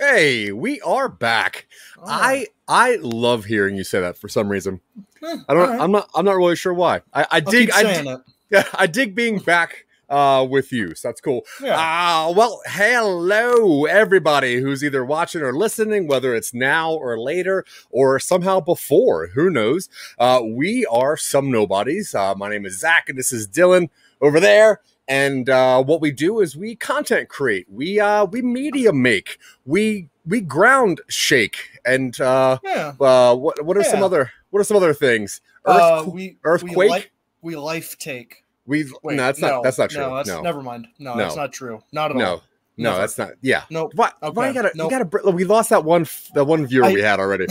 Hey, we are back. All right. I love hearing you say that for some reason. I don't. Right. I'm not really sure why. I dig being back with you. So that's cool. Yeah. Well, hello everybody who's either watching or listening, whether it's now or later or somehow before. Who knows? We are Some Nobodies. My name is Zach, and this is Dylan over there. And what we do is we content create, we media make, we ground shake, and what are some other things? Earthquake. We life take. That's not true. No, never. That's not. Yeah. Nope. Why you gotta, we lost that one viewer we had already.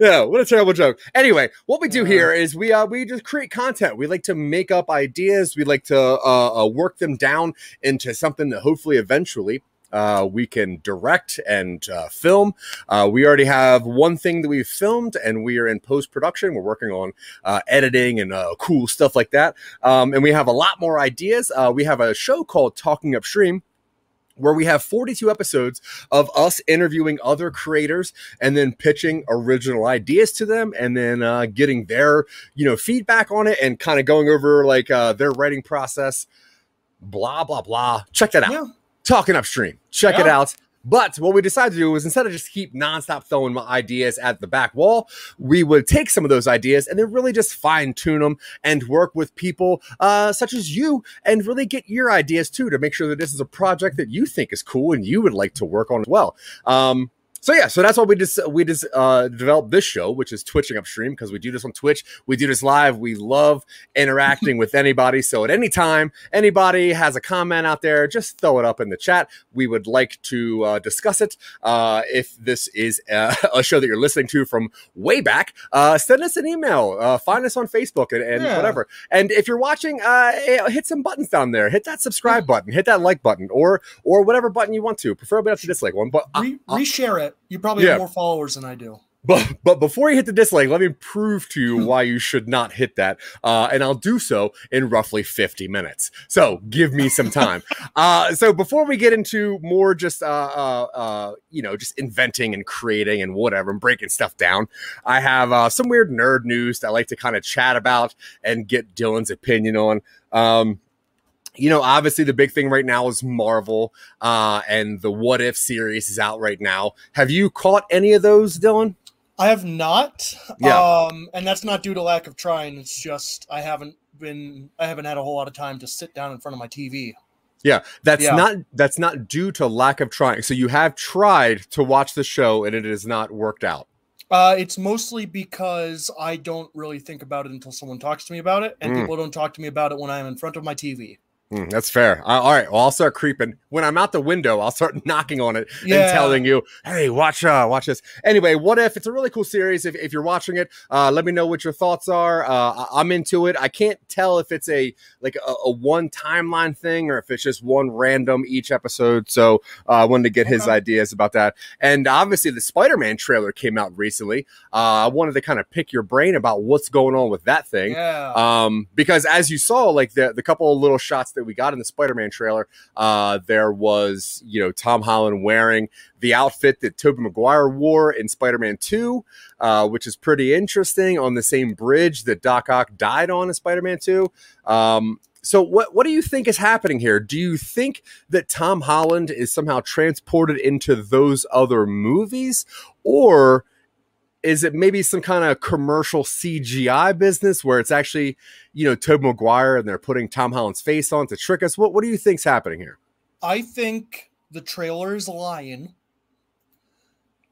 Yeah. What a terrible joke. Anyway, what we do here is we just create content. We like to make up ideas. We like to work them down into something that hopefully eventually we can direct and film. We already have one thing that we've filmed, and we are in post-production. We're working on editing and cool stuff like that. And we have a lot more ideas. We have a show called Talking Upstream, where we have 42 episodes of us interviewing other creators and then pitching original ideas to them, and then getting their feedback on it, and kind of going over like their writing process, blah, blah, blah. Check that out. Yeah. Talking Upstream. Check it out. But what we decided to do was, instead of just keep nonstop throwing ideas at the back wall, we would take some of those ideas and then really just fine tune them and work with people such as you, and really get your ideas too, to make sure that this is a project that you think is cool and you would like to work on as well. So that's why we developed this show, which is Twitching Upstream, because we do this on Twitch. We do this live. We love interacting with anybody. So at any time, anybody has a comment out there, just throw it up in the chat. We would like to discuss it. If this is a show that you're listening to from way back, send us an email. Find us on Facebook and whatever. And if you're watching, hit some buttons down there. Hit that subscribe button. Hit that like button, or whatever button you want to. Preferably not to dislike one, but reshare it. You probably have more followers than I do. But before you hit the dislike, let me prove to you why you should not hit that. And I'll do so in roughly 50 minutes. So give me some time. So before we get into more just, just inventing and creating and whatever and breaking stuff down, I have some weird nerd news that I like to kind of chat about and get Dylan's opinion on. Obviously the big thing right now is Marvel, and the What If series is out right now. Have you caught any of those, Dylan? I have not. Yeah. And that's not due to lack of trying. It's just I haven't had a whole lot of time to sit down in front of my TV. Yeah, that's not due to lack of trying. So you have tried to watch the show and it has not worked out. It's mostly because I don't really think about it until someone talks to me about it, and people don't talk to me about it when I'm in front of my TV. That's fair. All right. Well, I'll start creeping. When I'm out the window, I'll start knocking on it and telling you, hey, watch this. Anyway, What If? It's a really cool series. If you're watching it, let me know what your thoughts are. I'm into it. I can't tell if it's a one timeline thing or if it's just one random each episode. So I wanted to get his ideas about that. And obviously the Spider-Man trailer came out recently. I wanted to kind of pick your brain about what's going on with that thing. Yeah. Because as you saw, like the couple of little shots that we got in the Spider-Man trailer, there was Tom Holland wearing the outfit that Tobey Maguire wore in Spider-Man 2, which is pretty interesting, on the same bridge that Doc Ock died on in Spider-Man 2. So what do you think is happening here? Do you think that Tom Holland is somehow transported into those other movies, or is it maybe some kind of commercial CGI business where it's actually, Tobey Maguire and they're putting Tom Holland's face on to trick us? What do you think's happening here? I think the trailer is lying.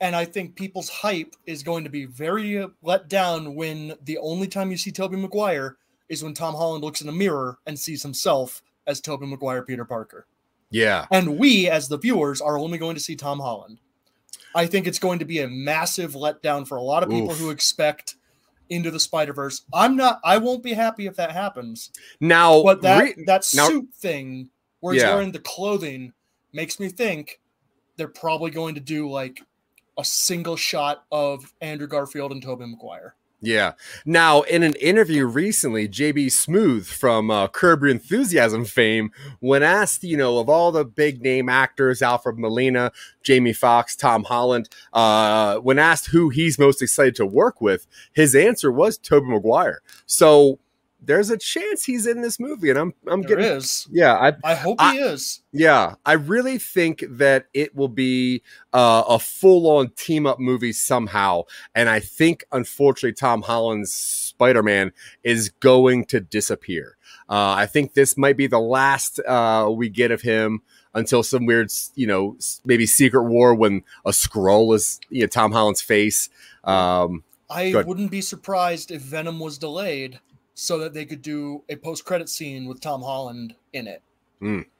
And I think people's hype is going to be very let down when the only time you see Tobey Maguire is when Tom Holland looks in the mirror and sees himself as Tobey Maguire Peter Parker. Yeah. And we, as the viewers, are only going to see Tom Holland. I think it's going to be a massive letdown for a lot of people who expect Into the Spider-Verse. I won't be happy if that happens. Now, but that suit thing where it's wearing the clothing makes me think they're probably going to do like a single shot of Andrew Garfield and Tobey Maguire. Yeah. Now, in an interview recently, J.B. Smooth from Curb Your Enthusiasm fame, when asked, you know, of all the big name actors, Alfred Molina, Jamie Foxx, Tom Holland, when asked who he's most excited to work with, his answer was Tobey Maguire. So there's a chance he's in this movie, and I hope he is. Yeah, I really think that it will be a full-on team-up movie somehow, and I think, unfortunately, Tom Holland's Spider-Man is going to disappear. I think this might be the last we get of him until some weird, you know, maybe Secret War when a Skrull is, you know, Tom Holland's face. I wouldn't be surprised if Venom was delayed, so that they could do a post-credit scene with Tom Holland in it.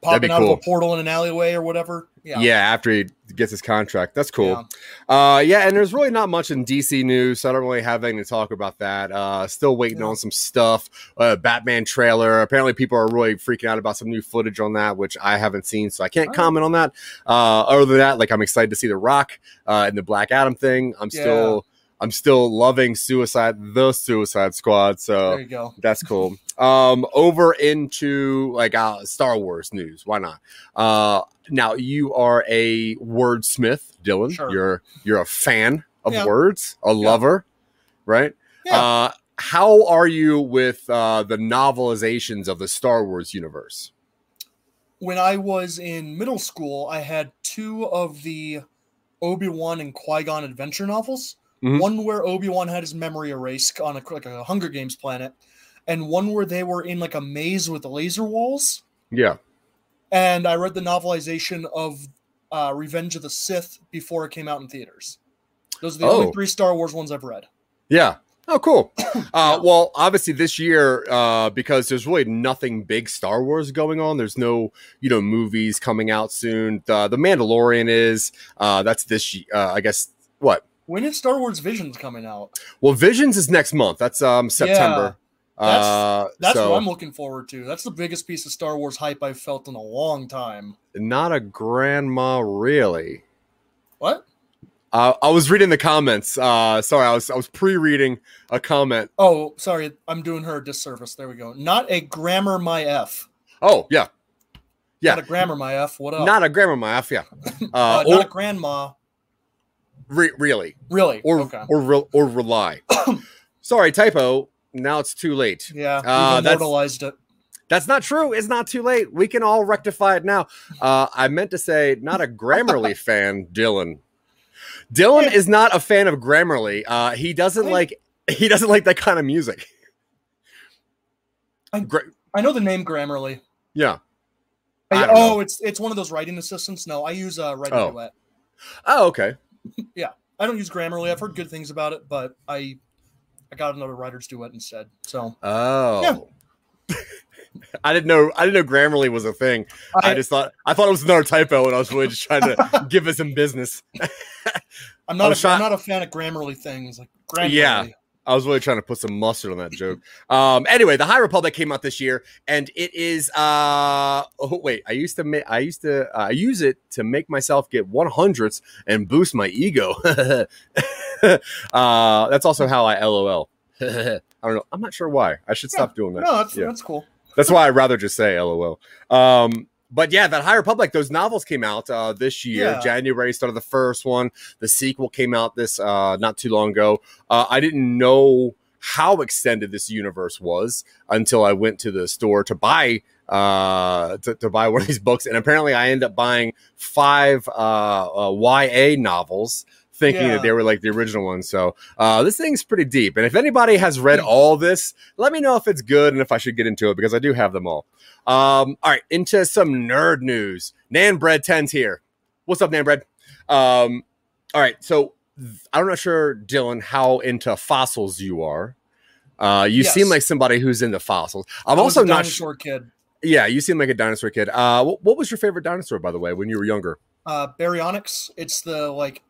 Popping out of a portal in an alleyway or whatever. Yeah, after he gets his contract. That's cool. Yeah. And there's really not much in DC news, so I don't really have anything to talk about that. Still waiting on some stuff. Batman trailer. Apparently people are really freaking out about some new footage on that, which I haven't seen, so I can't comment on that. Other than that, like, I'm excited to see The Rock and the Black Adam thing. I'm still loving Suicide Squad, so there you go. That's cool. Over into like Star Wars news. Why not? Now you are a wordsmith, Dylan. Sure. You're a fan of words, a lover, right? Yeah. How are you with the novelizations of the Star Wars universe? When I was in middle school, I had two of the Obi-Wan and Qui-Gon adventure novels. Mm-hmm. One where Obi-Wan had his memory erased on a Hunger Games planet, and one where they were in like a maze with laser walls. Yeah. And I read the novelization of Revenge of the Sith before it came out in theaters. Those are the only three Star Wars ones I've read. Yeah. Oh, cool. Well, obviously this year, because there's really nothing big Star Wars going on. There's no, you know, movies coming out soon. The Mandalorian is, that's this, I guess, what? When is Star Wars Visions coming out? Well, Visions is next month. That's September. Yeah, that's what I'm looking forward to. That's the biggest piece of Star Wars hype I've felt in a long time. Not a grandma, really. What? I was reading the comments. Sorry, I was pre-reading a comment. Oh, sorry. I'm doing her a disservice. There we go. Not a grammar, my F. Oh, yeah. Yeah. Not a grammar, my F. What up? Not a grammar, my F, yeah. Not a grandma. Really, or rely. Sorry, typo. Now it's too late. Yeah, we've immortalized it. That's not true. It's not too late. We can all rectify it now. I meant to say not a Grammarly fan, Dylan. Dylan is not a fan of Grammarly. He doesn't like that kind of music. I know the name Grammarly. Yeah. It's one of those writing assistants. No, I use writing Duet. Oh, okay. Yeah, I don't use Grammarly. I've heard good things about it, but I got another writer's Duet instead. So yeah. I didn't know Grammarly was a thing. I thought it was another typo, and I was really just trying to give it some business. I'm not a fan of Grammarly things. Like Grammarly. Yeah. I was really trying to put some mustard on that joke. Anyway, the High Republic came out this year, and it is. I use it to make myself get 100s and boost my ego. That's also how I LOL. I don't know. I'm not sure why. I should stop doing that. No, that's cool. That's why I'd rather just say LOL. But yeah, that High Republic, those novels came out this year. Yeah. January started the first one. The sequel came out this not too long ago. I didn't know how extended this universe was until I went to the store to buy to buy one of these books, and apparently I ended up buying 5 YA novels, thinking that they were like the original one. So this thing's pretty deep. And if anybody has read all this, let me know if it's good and if I should get into it, because I do have them all. All right, into some nerd news. Nanbread 10's here. What's up, Nanbread? All right, so I'm not sure, Dylan, how into fossils you are, You seem like somebody who's into fossils. I'm also a dinosaur kid. Yeah, you seem like a dinosaur kid. What was your favorite dinosaur, by the way, when you were younger? Baryonyx. It's the like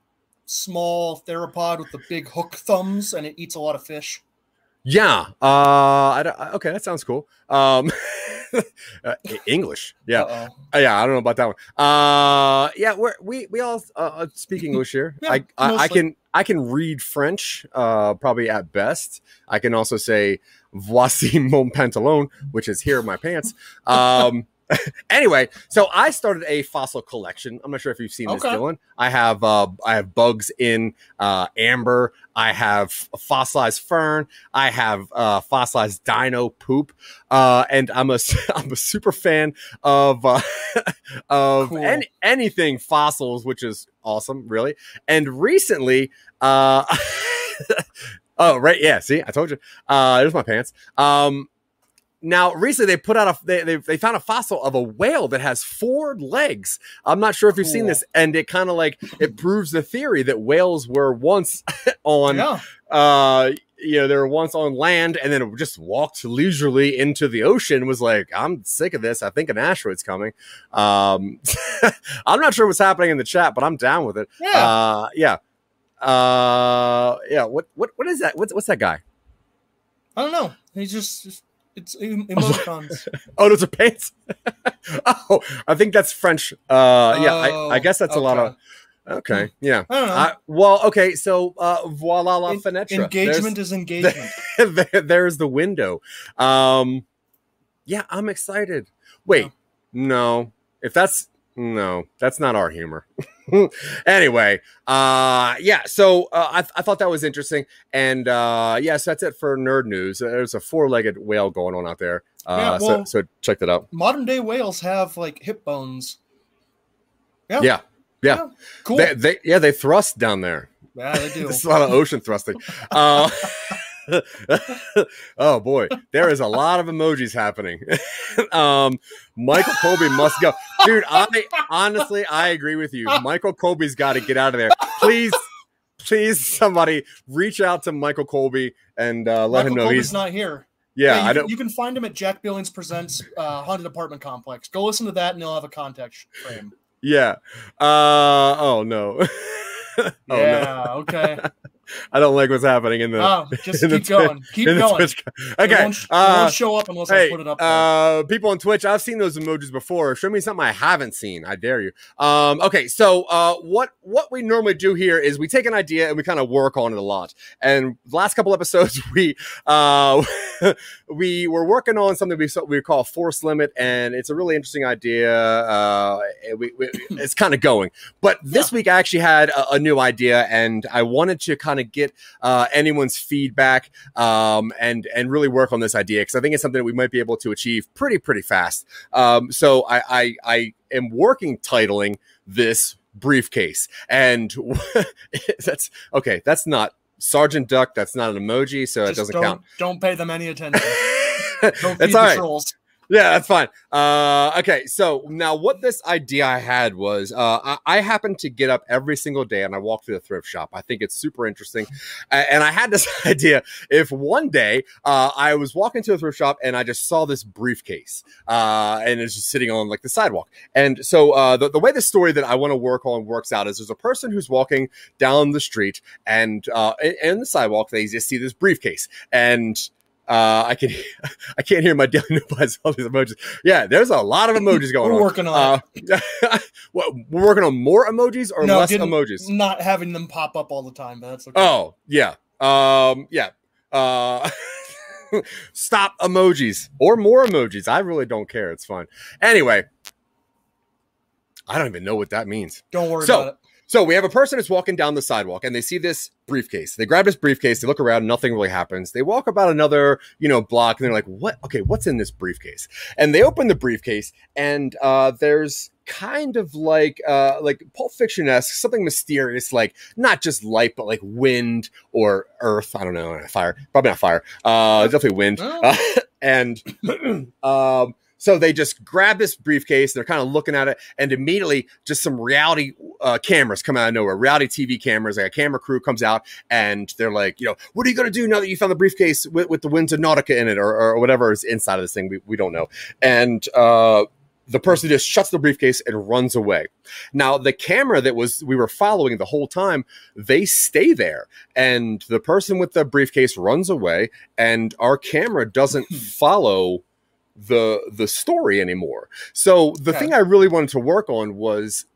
small theropod with the big hook thumbs, and it eats a lot of fish. Yeah. Okay, that sounds cool. English. Yeah. Yeah. I don't know about that one. Yeah. We all speak English here. Yeah, I can read French. Probably at best. I can also say voici mon pantalon, which is here are my pants. Anyway, so I started a fossil collection. I'm not sure if you've seen this, Dylan. I have bugs in amber. I have fossilized fern. I have fossilized dino poop. And I'm a super fan of anything fossils, which is awesome, really. And recently, oh right, yeah. See, I told you. There's my pants. Now, recently they put out they found a fossil of a whale that has four legs. I'm not sure if you've seen this, and it kind of like it proves the theory that whales were once on, they were once on land, and then it just walked leisurely into the ocean. Was like, I'm sick of this. I think an asteroid's coming. I'm not sure what's happening in the chat, but I'm down with it. Yeah, yeah. What is that? What's that guy? I don't know. He's just it's emoticons. Oh, those are pants. Oh, I think that's French. Yeah, I guess that's a lot of. Okay, yeah. I don't know. Okay, so voila la fenêtre. Engagement is engagement. There's the window. Yeah, I'm excited. Wait, no. If that's that's not our humor. Anyway, yeah. So I thought that was interesting, and so that's it for nerd news. There's a four-legged whale going on out there. So check that out. Modern day whales have like hip bones. Yeah. Cool. They thrust down there. Yeah, they do. There's a lot of ocean thrusting. Oh boy, there is a lot of emojis happening. Michael Colby must go, dude. I honestly agree with you. Michael Colby's got to get out of there. Please, somebody reach out to Michael Colby and let him know Colby's not here. Yeah, you can find him at Jack Billings Presents Haunted Apartment Complex. Go listen to that, and he'll have a context frame. Yeah. Oh no. Okay. I don't like what's happening in the. Oh, just keep going. Keep going. Okay. It won't show up unless I put it up. People on Twitch, I've seen those emojis before. Show me something I haven't seen. I dare you. Okay. So what we normally do here is we take an idea and we kind of work on it a lot. And the last couple episodes, we were working on something we call Force Limit, and it's a really interesting idea. It's kind of going. But this week, I actually had a new idea, and I wanted to kind of get anyone's feedback and really work on this idea, because I think it's something that we might be able to achieve pretty fast. So I am titling this briefcase, and that's not Sergeant Duck, that's not an emoji, so it doesn't count. Don't pay them any attention. Don't feed the trolls. Yeah, that's fine. Okay, so now what this idea I had was I happen to get up every single day and I walk through the thrift shop. I think it's super interesting. And I had this idea. If one day I was walking to a thrift shop and I just saw this briefcase and it's just sitting on like the sidewalk. And so the way the story that I want to work on works out is there's a person who's walking down the street and in the sidewalk, they just see this briefcase and I can't hear my daily nobody's all these emojis. Yeah, there's a lot of emojis going on. We're working on we're working on more emojis or less emojis. Not having them pop up all the time, but that's okay. Oh, yeah. Yeah. Stop emojis or more emojis. I really don't care. It's fine. Anyway, I don't even know what that means. Don't worry about it. So we have a person who's walking down the sidewalk and they see this briefcase. They grab this briefcase. They look around. Nothing really happens. They walk about another, block, and they're like, "What? Okay, what's in this briefcase?" And they open the briefcase, and there's kind of like Pulp Fiction-esque, something mysterious, like not just light, but like wind or earth. I don't know, fire. Probably not fire. Definitely wind. And So they just grab this briefcase. They're kind of looking at it, and immediately just some reality cameras come out of nowhere. Reality TV cameras, like a camera crew comes out, and they're like, you know, what are you going to do now that you found the briefcase with the Winds of Nautica in it, or whatever is inside of this thing? We don't know. And the person just shuts the briefcase and runs away. Now, the camera that we were following the whole time, they stay there. And the person with the briefcase runs away, and our camera doesn't follow the story anymore. So the thing I really wanted to work on was,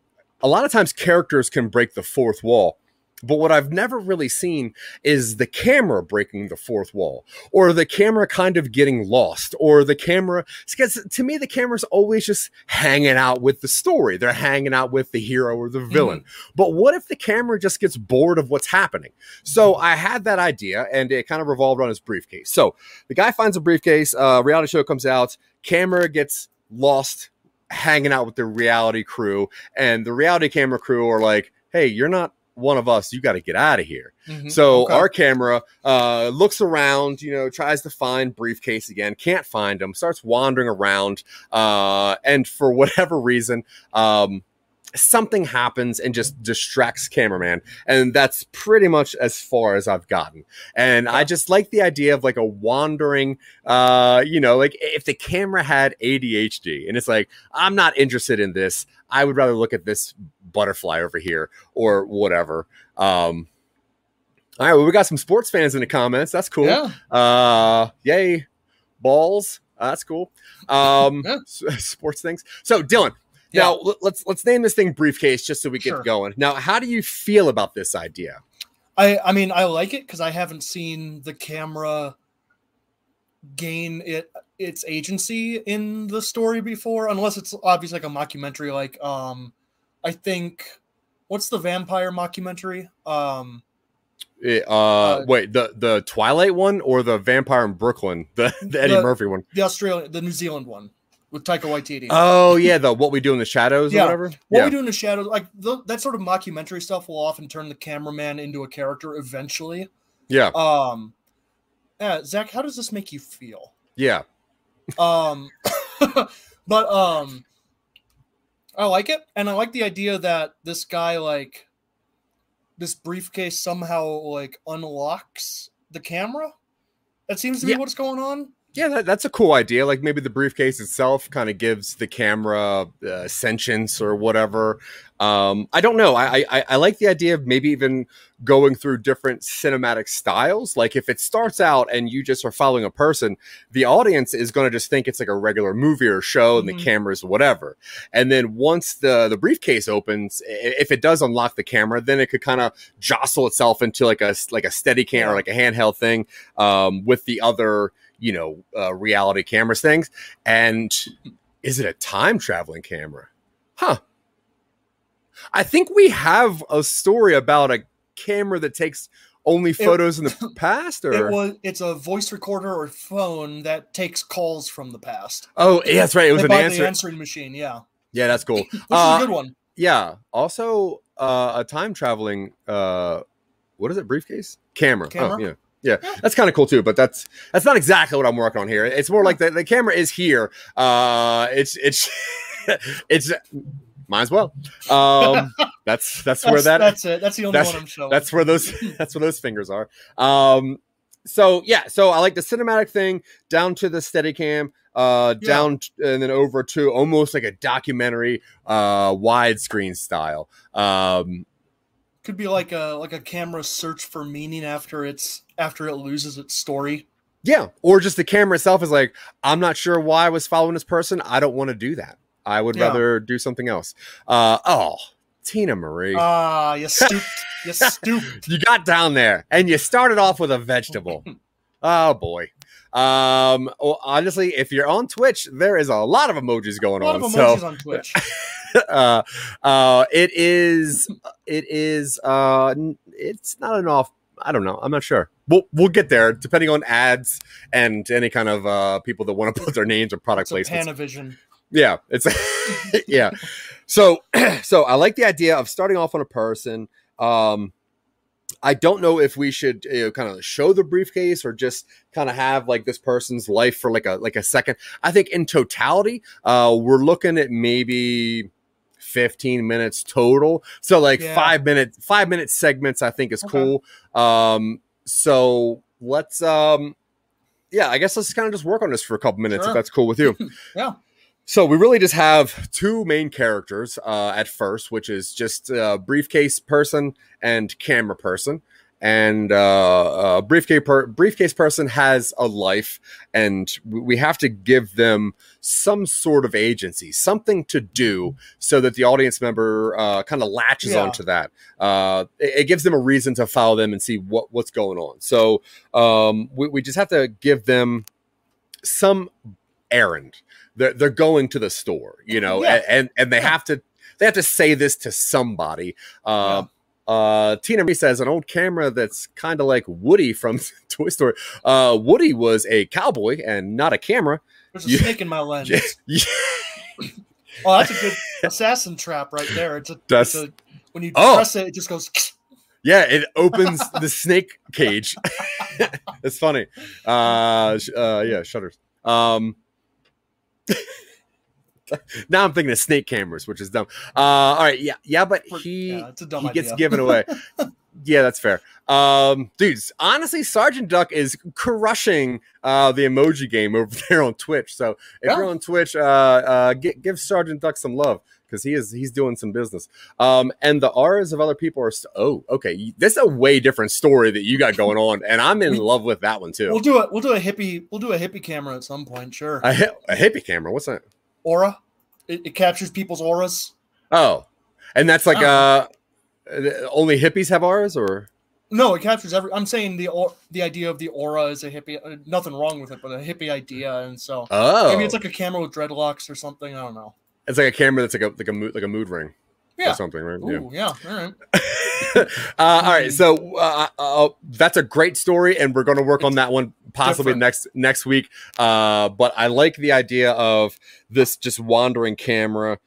a lot of times characters can break the fourth wall. But what I've never really seen is the camera breaking the fourth wall, or the camera kind of getting lost, or the camera, because to me, the camera's always just hanging out with the story. They're hanging out with the hero or the villain. Mm-hmm. But what if the camera just gets bored of what's happening? So I had that idea, and it kind of revolved around his briefcase. So the guy finds a briefcase, reality show comes out, camera gets lost, hanging out with the reality crew, and the reality camera crew are like, hey, you're not one of us, you got to get out of here. Mm-hmm. So our camera looks around, you know, tries to find briefcase again, can't find him, starts wandering around, and for whatever reason, something happens and just distracts cameraman, and that's pretty much as far as I've gotten. And I just like the idea of like a wandering, you know, like if the camera had ADHD, and it's like, I'm not interested in this, I would rather look at this butterfly over here or whatever. All right, well, we got some sports fans in the comments. That's cool. Yeah. Yay, balls. That's cool. Sports things. So Dylan. Yeah. Now let's name this thing briefcase just so we get going. Now, how do you feel about this idea? I mean, I like it because I haven't seen the camera gain its agency in the story before, unless it's obviously like a mockumentary. Like, I think, what's the vampire mockumentary? Wait, the Twilight one or the Vampire in Brooklyn, the Eddie Murphy one, the New Zealand one. With Taika Waititi. Oh, yeah, the What We Do in the Shadows or whatever. We Do in the Shadows, like that sort of mockumentary stuff will often turn the cameraman into a character eventually. Yeah. Zach, how does this make you feel? Yeah. But I like it, and I like the idea that this guy, like, this briefcase somehow, like, unlocks the camera. That seems to be what's going on. Yeah, that's a cool idea. Like maybe the briefcase itself kind of gives the camera sentience or whatever. I don't know. I like the idea of maybe even going through different cinematic styles. Like if it starts out and you just are following a person, the audience is going to just think it's like a regular movie or show, and the camera's whatever. And then once the briefcase opens, if it does unlock the camera, then it could kind of jostle itself into like a Steadicam or like a handheld thing with the other, you know, reality cameras things. And is it a time traveling camera? Huh. I think we have a story about a camera that takes only photos in the past, or it's a voice recorder or phone that takes calls from the past. Oh, yeah, that's right. It was the answering machine. Yeah. Yeah. That's cool. Which is a good one. Yeah. Also a time traveling, what is it? Briefcase camera. Oh, yeah. Yeah, that's kind of cool too, but that's not exactly what I'm working on here. It's more like the camera is here. It's it's might as well. That's where that's it. That's the only one I'm showing. That's where those fingers are. So I like the cinematic thing down to the Steadicam, down and then over to almost like a documentary, widescreen style. Could be like a camera search for meaning after it loses its story. Yeah, or just the camera itself is like, I'm not sure why I was following this person. I don't want to do that. I would rather do something else. Tina Marie. You stooped. You stooped. You got down there and you started off with a vegetable. Oh boy. Well, honestly, if you're on Twitch, there is a lot of emojis going on. A lot of emojis on Twitch. It's not an off. I don't know. I'm not sure. We'll get there depending on ads and any kind of people that want to put their names or product placements. Panavision. Yeah, it's yeah. So I like the idea of starting off on a person. I don't know if we should kind of show the briefcase or just kind of have like this person's life for like a second. I think in totality, we're looking at maybe 15 minutes total. So like 5 minute segments, I think is cool. So let's, I guess let's kind of just work on this for a couple minutes if that's cool with you. Yeah. So we really just have two main characters at first, which is just briefcase person and camera person. And briefcase person has a life, and we have to give them some sort of agency, something to do, so that the audience member kind of latches onto that. It gives them a reason to follow them and see what's going on. So we just have to give them some errand. They're going to the store, and they have to say this to somebody. Tina Marie says an old camera that's kind of like Woody from Toy Story. Woody was a cowboy and not a camera. There's a snake in my lens. Yeah. Oh, that's a good assassin trap right there. It's a when you press it, it just goes. Yeah, it opens the snake cage. It's funny. Shudders. Now I'm thinking of snake cameras, which is dumb. All right, but he gets given away. Yeah, that's fair. Dudes, honestly, Sergeant Duck is crushing the emoji game over there on Twitch. So if you're on Twitch, give Sergeant Duck some love, because he's doing some business. And the auras of other people are this is a way different story that you got going on, and I'm in love with that one too. We'll do a hippie camera at some point, sure. A hippie camera? What's that? Aura. It captures people's auras. Oh, and that's like only hippies have auras, or no? It captures every. I'm saying the idea of the aura is a hippie. Nothing wrong with it, but a hippie idea, and so maybe it's like a camera with dreadlocks or something. I don't know. It's like a camera that's like a mood ring. Yeah. Or something, right? Ooh, yeah. All right. So that's a great story, and we're going to work on that one possibly next week. But I like the idea of this just wandering camera.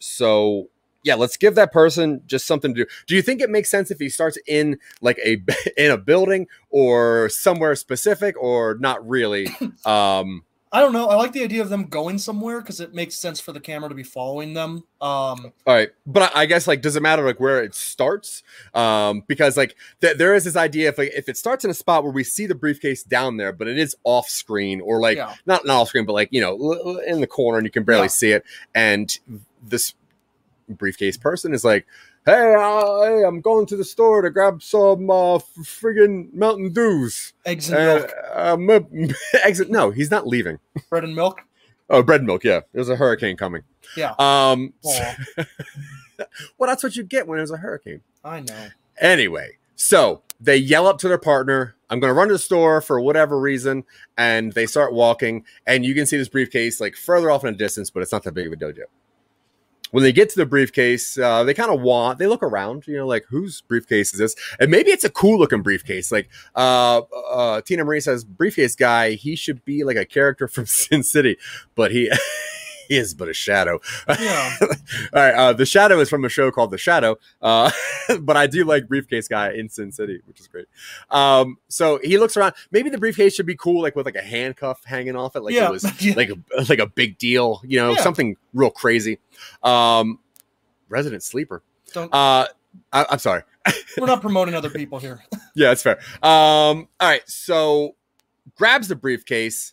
So yeah, let's give that person just something to do. Do you think it makes sense if he starts in like in a building or somewhere specific, or not really? I don't know. I like the idea of them going somewhere because it makes sense for the camera to be following them. All right. But I guess, like, does it matter, like, where it starts? Because, like, there is this idea if it starts in a spot where we see the briefcase down there, but it is off screen or, like, not off screen, but, like, in the corner and you can barely see it. And this briefcase person is like, hey, I'm going to the store to grab some friggin' Mountain Dews. Eggs and milk. No, he's not leaving. Bread and milk? Oh, bread and milk, yeah. There's a hurricane coming. Yeah. Well, that's what you get when there's a hurricane. I know. Anyway, so they yell up to their partner, I'm going to run to the store for whatever reason, and they start walking, and you can see this briefcase like further off in a distance, but it's not that big of a dojo. When they get to the briefcase, they kind of they look around, like, whose briefcase is this? And maybe it's a cool looking briefcase. Like, Tina Marie says, briefcase guy, he should be like a character from Sin City, but he is but a shadow. Yeah. All right. The Shadow is from a show called The Shadow. But I do like briefcase guy in Sin City, which is great. So he looks around. Maybe the briefcase should be cool, like with like a handcuff hanging off it. Like it was like a big deal, something real crazy. Resident sleeper. I'm sorry. We're not promoting other people here. Yeah, that's fair. All right. So grabs the briefcase.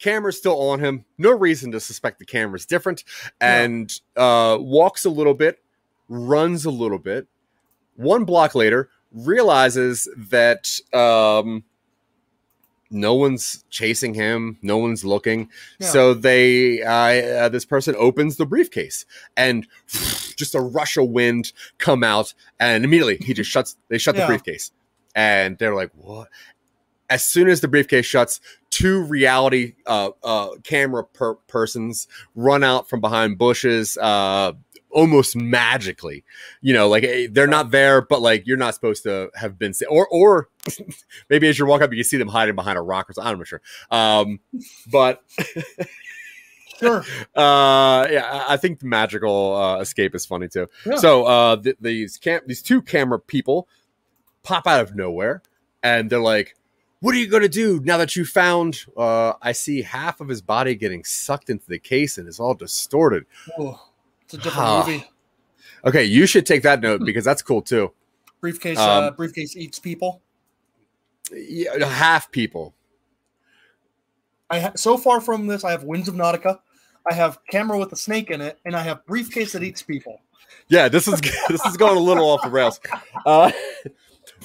Camera's still on him. No reason to suspect the camera's different. And walks a little bit, runs a little bit. One block later, realizes that no one's chasing him. No one's looking. Yeah. So this person opens the briefcase and just a rush of wind come out. And immediately they shut the briefcase. And they're like, what? As soon as the briefcase shuts, two reality camera persons run out from behind bushes. Almost magically, like they're not there, but like you're not supposed to have been or maybe as you walk up, you can see them hiding behind a rock or something. I'm not sure. But sure. I think the magical escape is funny too. Yeah. So these two camera people pop out of nowhere, and they're like, what are you going to do now that you found, I see half of his body getting sucked into the case and it's all distorted. Oh, it's a different movie. Okay. You should take that note because that's cool too. Briefcase, briefcase eats people. Yeah, half people. So far from this, I have Winds of Nautica. I have Camera with a Snake in it, and I have Briefcase that Eats People. Yeah, this is going a little off the rails.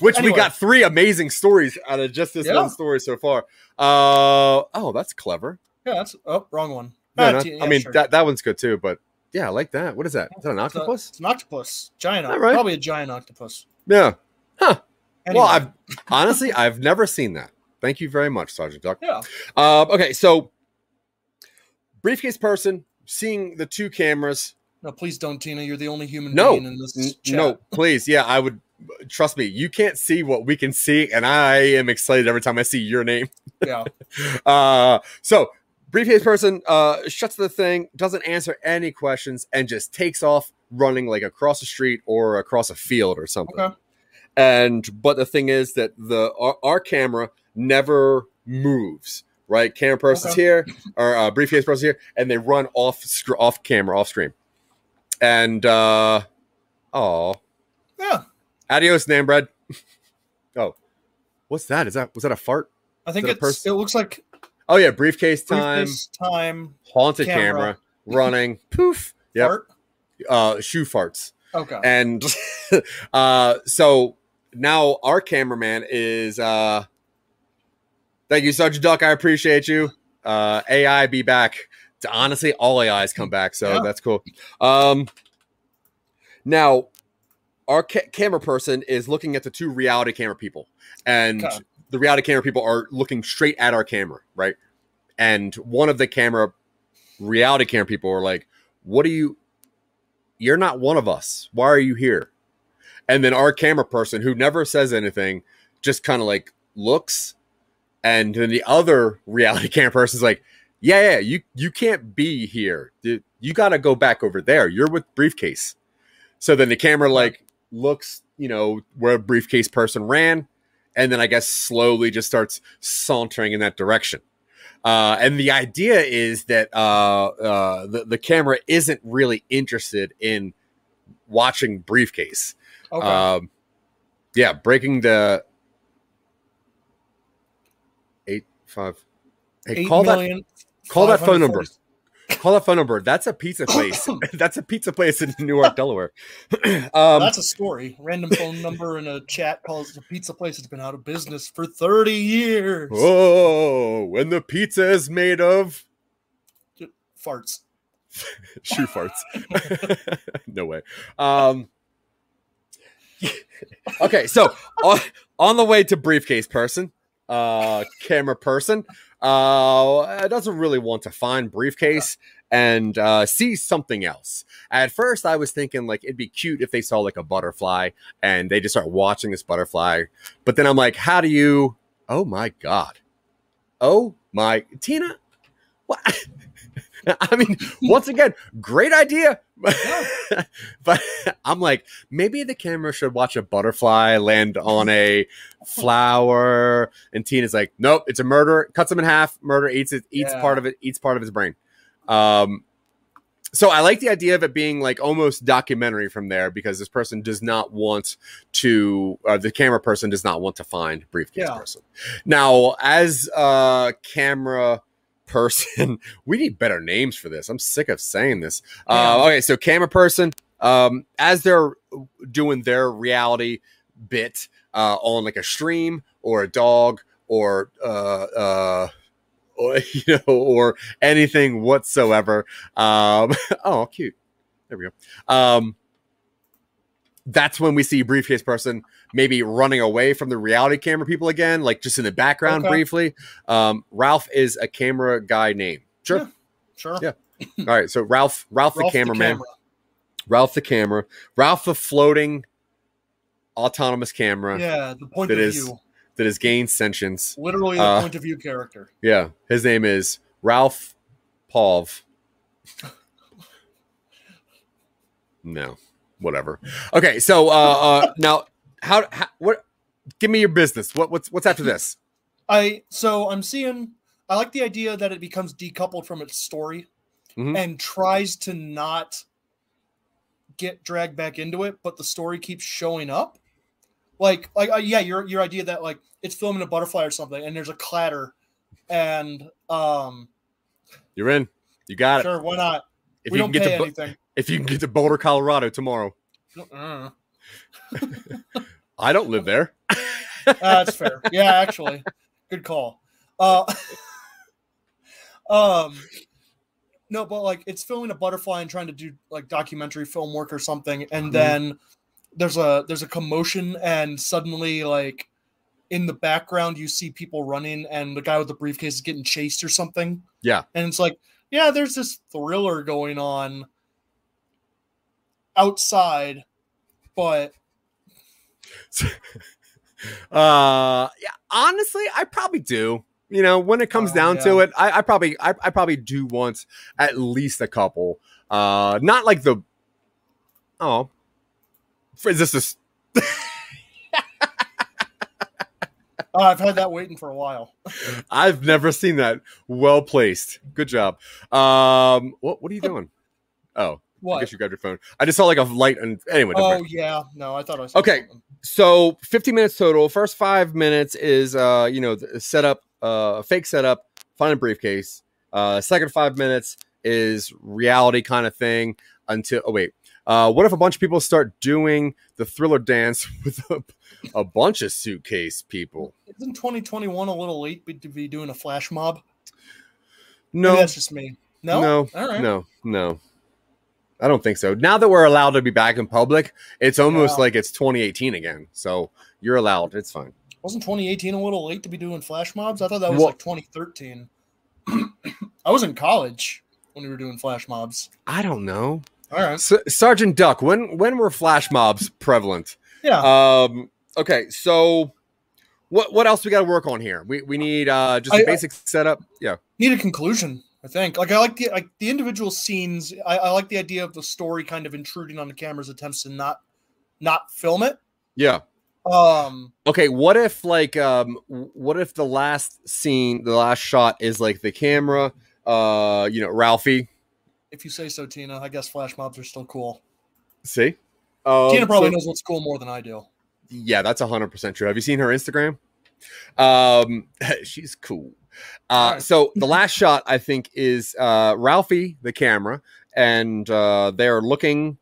We got three amazing stories out of just this one story so far. That's clever. Yeah, that's wrong one. That one's good too, but yeah, I like that. What is that? Is that an octopus? It's an octopus. Giant octopus. Right? Probably a giant octopus. Yeah. Huh. Anyway. Well, I've never seen that. Thank you very much, Sergeant Duck. Yeah. Okay, so briefcase person seeing the two cameras. No, please don't, Tina. You're the only human being in this chat. No, please. Yeah, I would. Trust me. You can't see what we can see, and I am excited every time I see your name. Yeah. So briefcase person shuts the thing, doesn't answer any questions, and just takes off running like across the street or across a field or something. Okay. But the thing is that our camera never moves. Right, camera person's here, or briefcase person's here, and they run off camera, off screen. And adios, Nambrad. Oh, what's that? Was that a fart? I think it looks like. Oh yeah, briefcase time, haunted camera running, poof, yeah, shoe farts. Okay, and so now our cameraman is. Thank you, Sergeant Duck. I appreciate you. AI be back. Honestly, all AIs come back, so that's cool. Now, our camera person is looking at the two reality camera people, and the reality camera people are looking straight at our camera, right? And one of the reality camera people are like, "What are you? You're not one of us. Why are you here?" And then our camera person, who never says anything, just kind of like looks. And then the other reality camera person is like, yeah, you can't be here. You got to go back over there. You're with briefcase. So then the camera like looks, where briefcase person ran. And then I guess slowly just starts sauntering in that direction. And the idea is that the camera isn't really interested in watching briefcase. Okay. Breaking the... 5 Hey, call that phone number. Call that phone number. That's a pizza place. That's a pizza place in Newark, Delaware. That's a story. Random phone number in a chat calls the pizza place that's been out of business for 30 years. Oh, when the pizza is made of farts. Shoe farts. No way. Okay, so on the way to briefcase person. Camera person doesn't really want to find briefcase and sees something else. At first, I was thinking like it'd be cute if they saw like a butterfly and they just start watching this butterfly. But then I'm like, how do you? Oh my god! Oh my Tina! What? I mean, once again, great idea. But I'm like, maybe the camera should watch a butterfly land on a flower. And Tina's like, nope, it's a murder. Cuts him in half. Murder eats it. Eats part of it. Eats part of his brain. So I like the idea of it being like almost documentary from there because this person does not want to, the camera person does not want to find briefcase person. Now, as a camera person, we need better names for this. I'm sick of saying this. Okay, so camera person, as they're doing their reality bit on like a stream or a dog or anything whatsoever. Oh, cute. There we go. That's when we see briefcase person maybe running away from the reality camera people again, like just in the background briefly. Ralph is a camera guy name. Sure. Yeah, sure. Yeah. All right. So Ralph the cameraman, Ralph the camera, Ralph the floating autonomous camera. Yeah. The point of view. That has gained sentience. Literally the point of view character. Yeah. His name is Ralph Pov. No. Whatever. Okay, so now, how what give me your business. What's after this? So I'm seeing, I like the idea that it becomes decoupled from its story and tries to not get dragged back into it, but the story keeps showing up. Like yeah, your idea that like it's filming a butterfly or something and there's a clatter and you're in. You got it. Sure, why not? If we don't pay anything. If you can get to Boulder, Colorado tomorrow. I don't live there. That's fair. Yeah, actually. Good call. No, but like it's filming a butterfly and trying to do like documentary film work or something, and then there's a commotion, and suddenly like in the background you see people running, and the guy with the briefcase is getting chased or something. Yeah, and it's like, yeah, there's this thriller going on outside, but yeah, honestly, I probably do. You know, when it comes down to it, I probably do want at least a couple. Not like the is this a... I've had that waiting for a while. I've never seen that. Well placed. Good job. What are you doing? Oh, what? I guess you grabbed your phone. I just saw like a light and anyway. Oh yeah, no, I thought I was okay. Something. So 15 minutes total. First 5 minutes is you know, set up. Fake setup, find a briefcase. Second 5 minutes is reality kind of thing until, oh wait. What if a bunch of people start doing the thriller dance with a bunch of suitcase people? Isn't 2021 a little late to be doing a flash mob? No, maybe that's just me. No, no, all right. No. I don't think so. Now that we're allowed to be back in public, it's almost like it's 2018 again. So you're allowed. It's fine. Wasn't 2018 a little late to be doing flash mobs? I thought that was like 2013. I was in college when we were doing flash mobs. I don't know. All right. So, Sergeant Duck, when were flash mobs prevalent? Yeah. Okay, so what else we got to work on here? We need just a basic setup. Yeah. Need a conclusion, I think. Like I like the individual scenes. I like the idea of the story kind of intruding on the camera's attempts to not film it. Yeah. Okay, what if like what if the last scene, the last shot is like the camera, you know, Ralphie. If you say so, Tina, I guess flash mobs are still cool. See? Tina probably knows what's cool more than I do. Yeah, that's 100% true. Have you seen her Instagram? She's cool. Right. So the last shot I think is Ralphie, the camera, and they're looking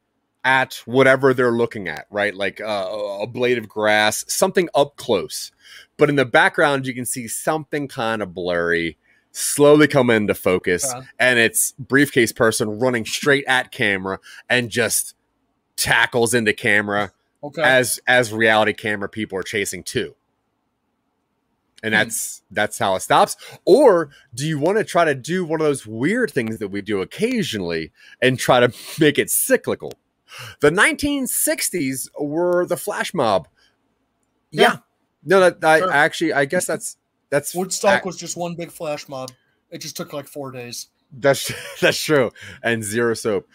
at whatever they're looking at, right? Like a blade of grass, something up close. But in the background, you can see something kind of blurry slowly come into focus. And it's briefcase person running straight at camera and just tackles into camera as reality camera people are chasing too. And that's how it stops. Or do you want to try to do one of those weird things that we do occasionally and try to make it cyclical? The 1960s were the flash mob. Yeah. No, I guess that's Woodstock was just one big flash mob. It just took like 4 days. That's true. And zero soap.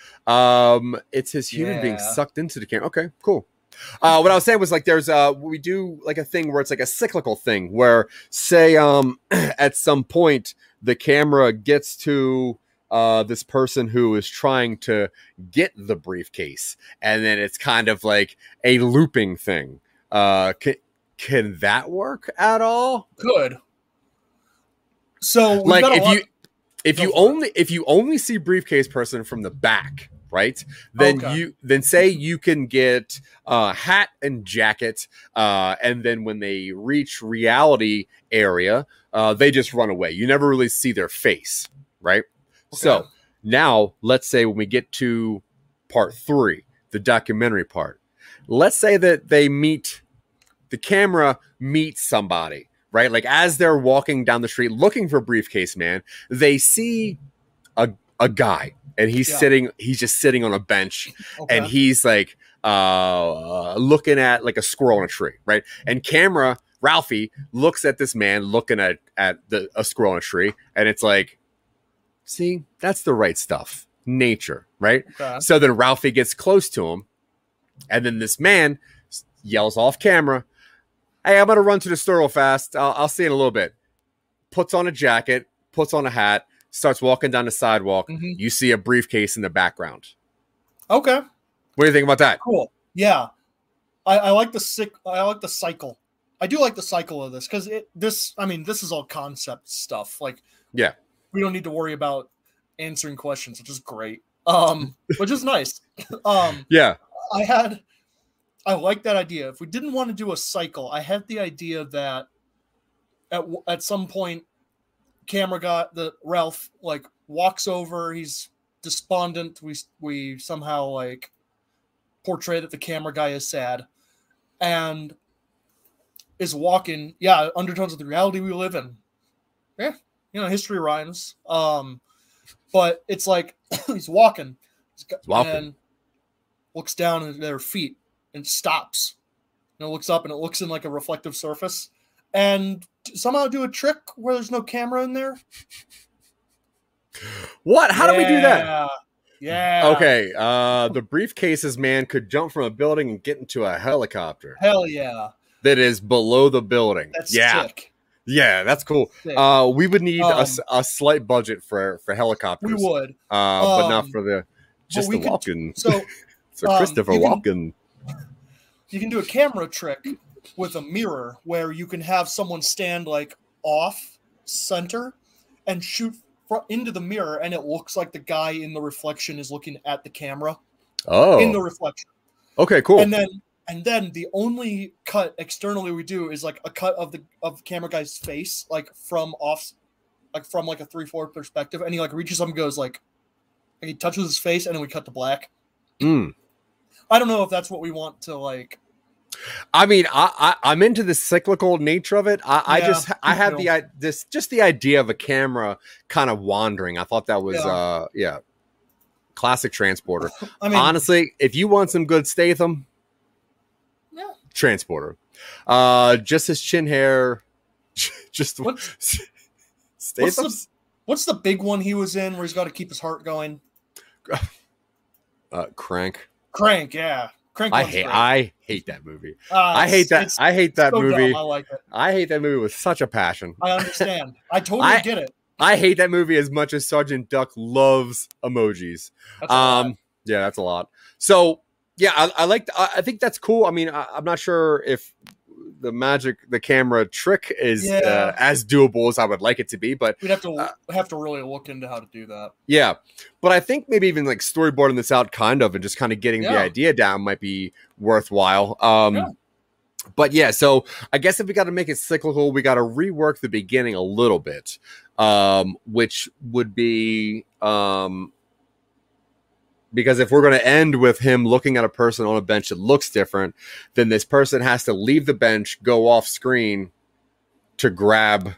It's his human being sucked into the camera. Okay, cool. What I was saying was like, there's we do like a thing where it's like a cyclical thing where say, at some point the camera gets to, this person who is trying to get the briefcase, and then it's kind of like a looping thing. Can that work at all? Good. So like if you only see briefcase person from the back, right? Then say you can get hat and jacket, and then when they reach reality area, they just run away. You never really see their face, right? Okay. So now let's say when we get to part 3, the documentary part, let's say that they meet somebody, right? Like as they're walking down the street looking for briefcase man, they see a guy and he's just sitting on a bench and he's like, looking at like a squirrel on a tree. Right. And Ralphie looks at this man looking at a squirrel on a tree. And it's like, see, that's the right stuff. Nature, right? Okay. So then Ralphie gets close to him, and then this man yells off camera, hey, I'm going to run to the store real fast. I'll see you in a little bit. Puts on a jacket, puts on a hat, starts walking down the sidewalk. Mm-hmm. You see a briefcase in the background. Okay. What do you think about that? Cool. Yeah. I like the sick. I like the cycle. I do like the cycle of this because this is all concept stuff. Like, yeah, we don't need to worry about answering questions, which is great. Which is nice. Yeah. I like that idea. If we didn't want to do a cycle, I had the idea that at some point, Ralph like walks over. He's despondent. We somehow like portray that the camera guy is sad, and is walking. Yeah, undertones of the reality we live in. Yeah, history rhymes. But it's like he's walking. And looks down at their feet and stops. And it looks up and it looks in like a reflective surface. And somehow do a trick where there's no camera in there. What? How do we do that? Yeah. Okay. The briefcases man could jump from a building and get into a helicopter. Hell yeah. That is below the building. That's sick. Yeah, that's cool. We would need a slight budget for helicopters. We would. But not for the Walken. So Christopher Walken. You can do a camera trick with a mirror where you can have someone stand like off center and shoot into the mirror, and it looks like the guy in the reflection is looking at the camera. Oh, in the reflection. Okay, cool. And then the only cut externally we do is like a cut of the camera guy's face, like from a 3/4 perspective, and he like reaches up and goes like, and he touches his face, and then we cut to black. I don't know if that's what we want to like. I mean, I'm into the cyclical nature of it. I had the idea of a camera kind of wandering. I thought that was classic Transporter. I mean, honestly, if you want some good Statham, Transporter, just his chin hair, just Statham. What's the big one he was in where he's got to keep his heart going? Crank, yeah. I hate that movie. I hate that movie. Dumb. I like it. I hate that movie with such a passion. I understand. I totally get it. I hate that movie as much as Sergeant Duck loves emojis. That's yeah, that's a lot. So yeah, I think that's cool. I mean, I'm not sure if the camera trick is as doable as I would like it to be, but we'd have to really look into how to do that. Yeah. But I think maybe even like storyboarding this out kind of, and just kind of getting the idea down might be worthwhile. But yeah, so I guess if we got to make it cyclical, we got to rework the beginning a little bit, which would be, because if we're going to end with him looking at a person on a bench that looks different, then this person has to leave the bench, go off screen to grab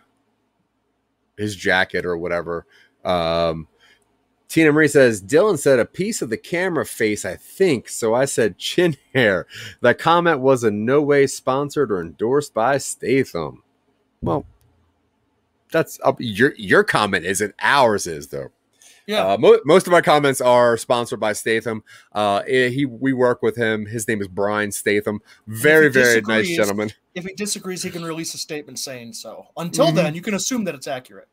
his jacket or whatever. Tina Marie says, Dylan said a piece of the camera face, I think. So I said chin hair. The comment was in no way sponsored or endorsed by Statham. Well, that's your comment isn't, ours is though. Yeah, most of our comments are sponsored by Statham. We work with him. His name is Brian Statham. Very, very nice gentleman. If he disagrees, he can release a statement saying so. Until then, you can assume that it's accurate.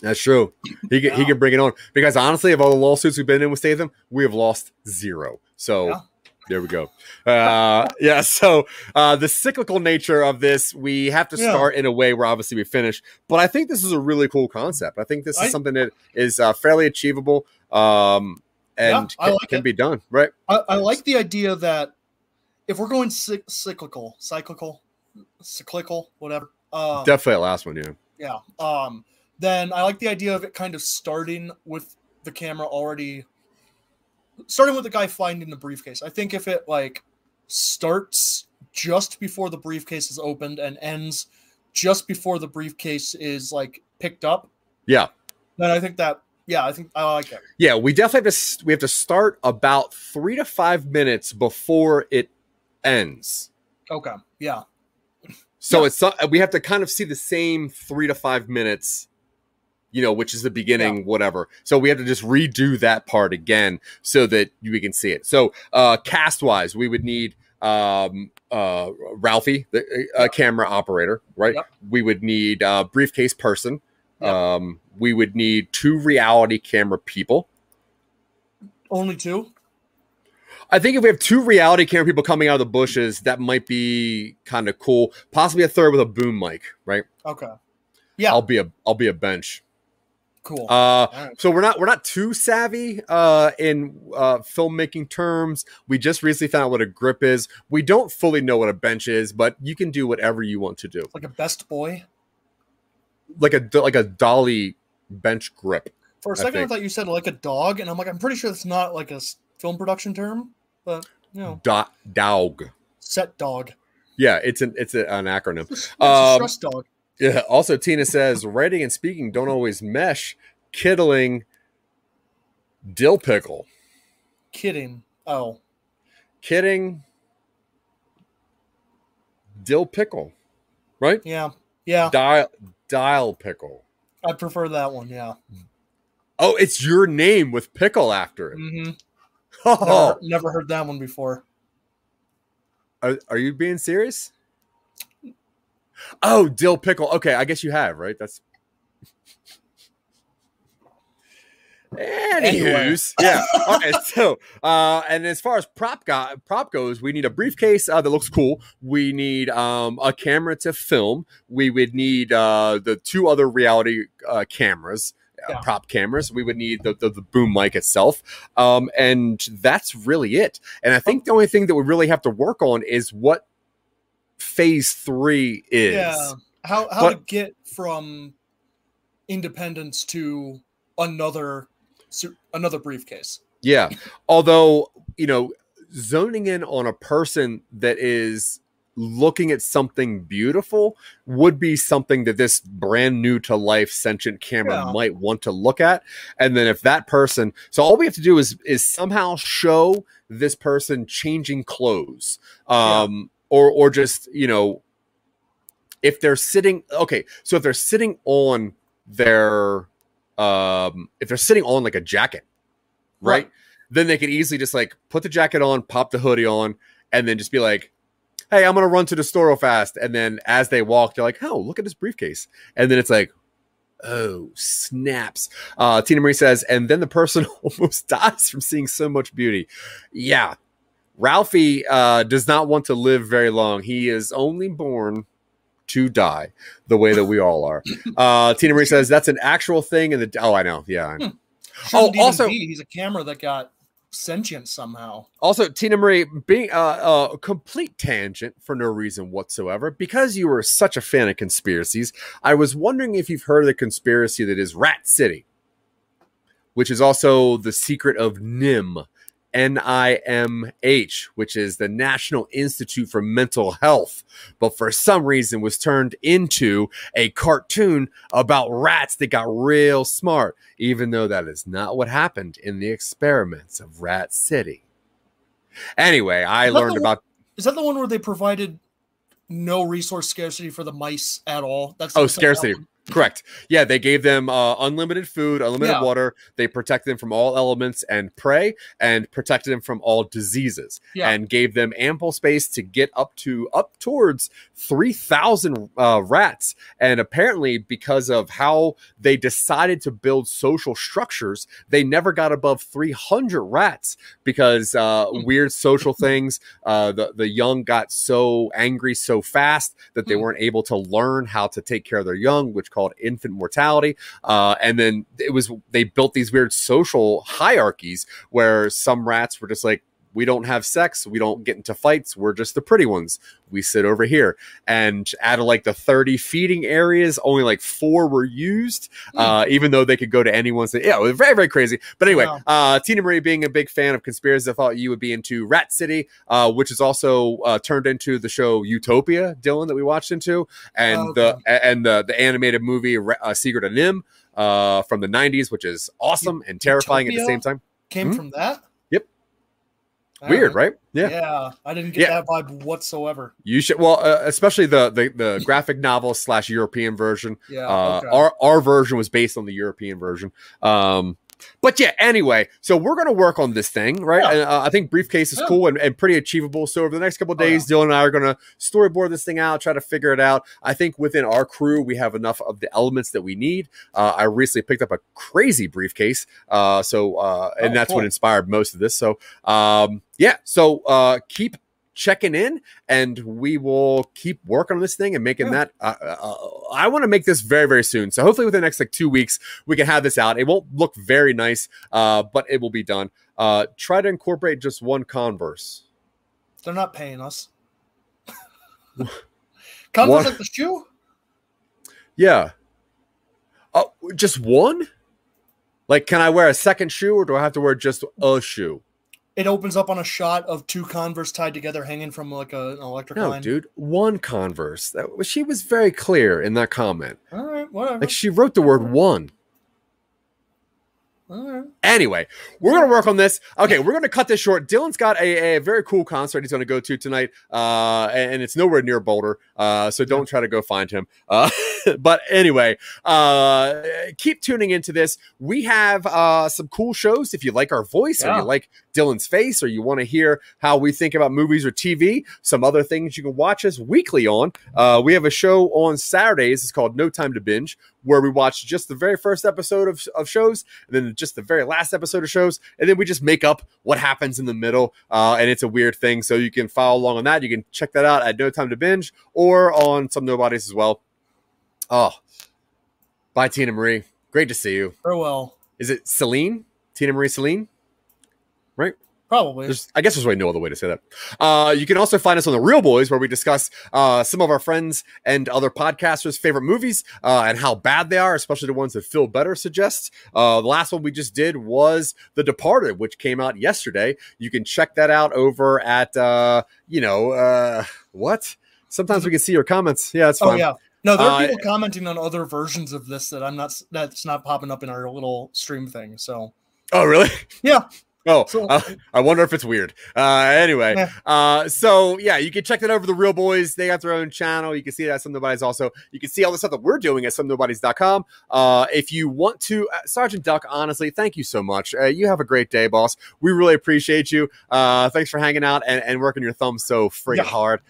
That's true. He can bring it on. Because honestly, of all the lawsuits we've been in with Statham, we have lost zero. So there we go. So the cyclical nature of this, we have to start in a way where obviously we finish. But I think this is a really cool concept. I think this is something that is fairly achievable and can be done. Right. I like the idea that if we're going cyclical, whatever. Definitely last one. Yeah. Yeah. Then I like the idea of it kind of starting with the camera already. Starting with the guy finding the briefcase. I think if it like starts just before the briefcase is opened and ends just before the briefcase is like picked up. Yeah. Then I think that, I think I like it. Yeah. We definitely have to start about 3 to 5 minutes before it ends. Okay. Yeah. So we have to kind of see the same 3 to 5 minutes, which is the beginning, whatever. So we have to just redo that part again so that we can see it. So cast wise, we would need Ralphie, the camera operator, right? Yep. We would need a briefcase person. Yep. We would need two reality camera people. Only two? I think if we have two reality camera people coming out of the bushes, that might be kind of cool. Possibly a third with a boom mic, right? Okay. Yeah. I'll be a bench. Cool. Right. So we're not too savvy in filmmaking terms. We just recently found out what a grip is. We don't fully know what a bench is, but you can do whatever you want to do. Like a best boy. Like a dolly bench grip. For a second, I thought you said like a dog, and I'm like, I'm pretty sure that's not like a film production term, but you know, dog, set dog. Yeah, it's an acronym. It's a stress dog. Yeah. Also, Tina says writing and speaking don't always mesh. Kiddling, dill pickle. Kidding. Oh, kidding, dill pickle. Right? Yeah. Yeah. Dial pickle. I prefer that one. Yeah. Oh, it's your name with pickle after it. Mm-hmm. Oh, never heard that one before. Are you being serious? Oh, dill pickle. Okay, I guess you have, right? That's anyways. Yeah. Okay. So, and as far as prop goes, we need a briefcase that looks cool. We need a camera to film. We would need the two other reality cameras. Yeah. Prop cameras. We would need the boom mic itself, and that's really it. And I think the only thing that we really have to work on is what phase 3 is. Yeah, how to get from Independence to another briefcase. Yeah, although you know, zoning in on a person that is looking at something beautiful would be something that this brand new to life sentient camera might want to look at. And then if that person, so all we have to do is somehow show this person changing clothes, or just, you know, if they're sitting, okay. So if they're sitting on their, if they're sitting on like a jacket, right? Then they could easily just like put the jacket on, pop the hoodie on, and then just be like, hey, I'm going to run to the store real fast. And then as they walk, they're like, oh, look at this briefcase. And then it's like, oh, snaps. Tina Marie says, and then the person almost dies from seeing so much beauty. Yeah. Ralphie does not want to live very long. He is only born to die the way that we all are. Tina Marie says, that's an actual thing. And oh, I know. Yeah. I know. Oh, also, he's a camera that got sentient somehow. Also, Tina Marie, being a complete tangent for no reason whatsoever, because you were such a fan of conspiracies, I was wondering if you've heard of the conspiracy that is Rat City, which is also the secret of NIMH, NIMH, which is the National Institute for Mental Health, but for some reason was turned into a cartoon about rats that got real smart, even though that is not what happened in the experiments of Rat City. Anyway, I learned about... Is that the one where they provided no resource scarcity for the mice at all? That's scarcity. Correct. Yeah, they gave them unlimited food, unlimited water. They protected them from all elements and prey, and protected them from all diseases, and gave them ample space to get up towards 3,000 rats. And apparently, because of how they decided to build social structures, they never got above 300 rats because weird social things. The young got so angry so fast that they weren't able to learn how to take care of their young, which called infant mortality, and then they built these weird social hierarchies where some rats were just like, we don't have sex, we don't get into fights, we're just the pretty ones, we sit over here. And out of like the 30 feeding areas, only like 4 were used, even though they could go to anyone. So yeah, it was very, very crazy. But anyway, Tina Marie, being a big fan of conspiracies, I thought you would be into Rat City, which is also turned into the show Utopia, Dylan, that we watched into, and the animated movie Secret of NIMH from the 90s, which is awesome and terrifying Utopia at the same time. Came from that. Weird, right? Yeah. Yeah, I didn't get that vibe whatsoever. You should, well, especially the graphic novel / European version. Yeah, our version was based on the European version. But yeah, anyway, so we're going to work on this thing, right? Yeah. And I think briefcase is cool and pretty achievable. So over the next couple of days, Dylan and I are going to storyboard this thing out, try to figure it out. I think within our crew, we have enough of the elements that we need. I recently picked up a crazy briefcase. And that's what inspired most of this. So yeah, so keep checking in, and we will keep working on this thing and making that. I want to make this very, very soon. So hopefully within the next like 2 weeks, we can have this out. It won't look very nice, but it will be done. Try to incorporate just one Converse. They're not paying us. Converse like the shoe? Yeah. Just one? Like, can I wear a second shoe, or do I have to wear just a shoe? It opens up on a shot of two Converse tied together, hanging from like an electric line. No, dude, one Converse. She was very clear in that comment. All right, whatever. Like she wrote the word one. All right. Anyway, we're gonna work on this. Okay, we're gonna cut this short. Dylan's got a very cool concert he's gonna go to tonight, and it's nowhere near Boulder, so don't try to go find him. But anyway, keep tuning into this. We have some cool shows. If you like our voice, or you like Dylan's face, or you want to hear how we think about movies or TV, some other things you can watch us weekly on. We have a show on Saturdays. It's called No Time to Binge, where we watch just the very first episode of shows, and then just the very last episode of shows, and then we just make up what happens in the middle, and it's a weird thing, so you can follow along on that. You can check that out at No Time to Binge or on Some Nobodies as well. Oh, bye, Tina Marie. Great to see you. Farewell. Is it Celine? Tina Marie Celine? Right? Probably. I guess there's really no other way to say that. You can also find us on The Real Boys, where we discuss some of our friends and other podcasters' favorite movies and how bad they are, especially the ones that Phil Better suggests. The last one we just did was The Departed, which came out yesterday. You can check that out over at, what? Sometimes we can see your comments. Yeah, that's fine. Oh, yeah. No, there are people commenting on other versions of this that's not popping up in our little stream thing. So. Oh, really? Yeah. Oh, I wonder if it's weird. Anyway, so yeah, you can check that over The Real Boys. They got their own channel. You can see that at Some Nobodies also. You can see all the stuff that we're doing at SomeNobodies.com. If you want to, Sergeant Duck, honestly, thank you so much. You have a great day, boss. We really appreciate you. Thanks for hanging out and working your thumbs so freaking hard.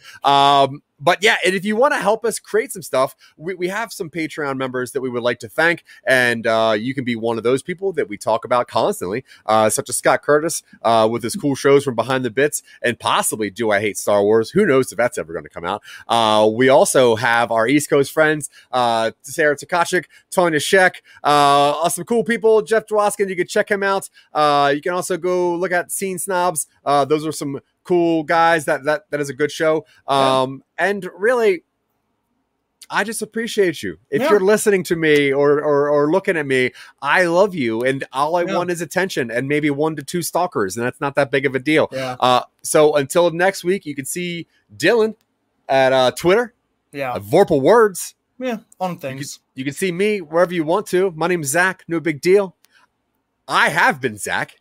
But yeah, and if you want to help us create some stuff, we have some Patreon members that we would like to thank, and you can be one of those people that we talk about constantly, such as Scott Curtis with his cool shows from Behind the Bits, and possibly Do I Hate Star Wars? Who knows if that's ever going to come out. We also have our East Coast friends, Sarah Tkachik, Tonya Sheck, some cool people, Jeff Dwoskin. You can check him out. You can also go look at Scene Snobs. Those are some cool guys. That is a good show. And really, I just appreciate you. If you're listening to me or looking at me, I love you, and all I want is attention and maybe 1 to 2 stalkers, and that's not that big of a deal. So until next week, you can see Dylan at Twitter, Vorpal Words, on things. You can see me wherever you want to. My name's Zach. No big deal. I have been Zach.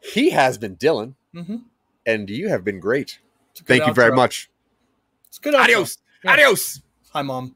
He has been Dylan. Mm-hmm. And you have been great. Thank you very much. It's good. Adios. Yeah. Adios. Hi, Mom.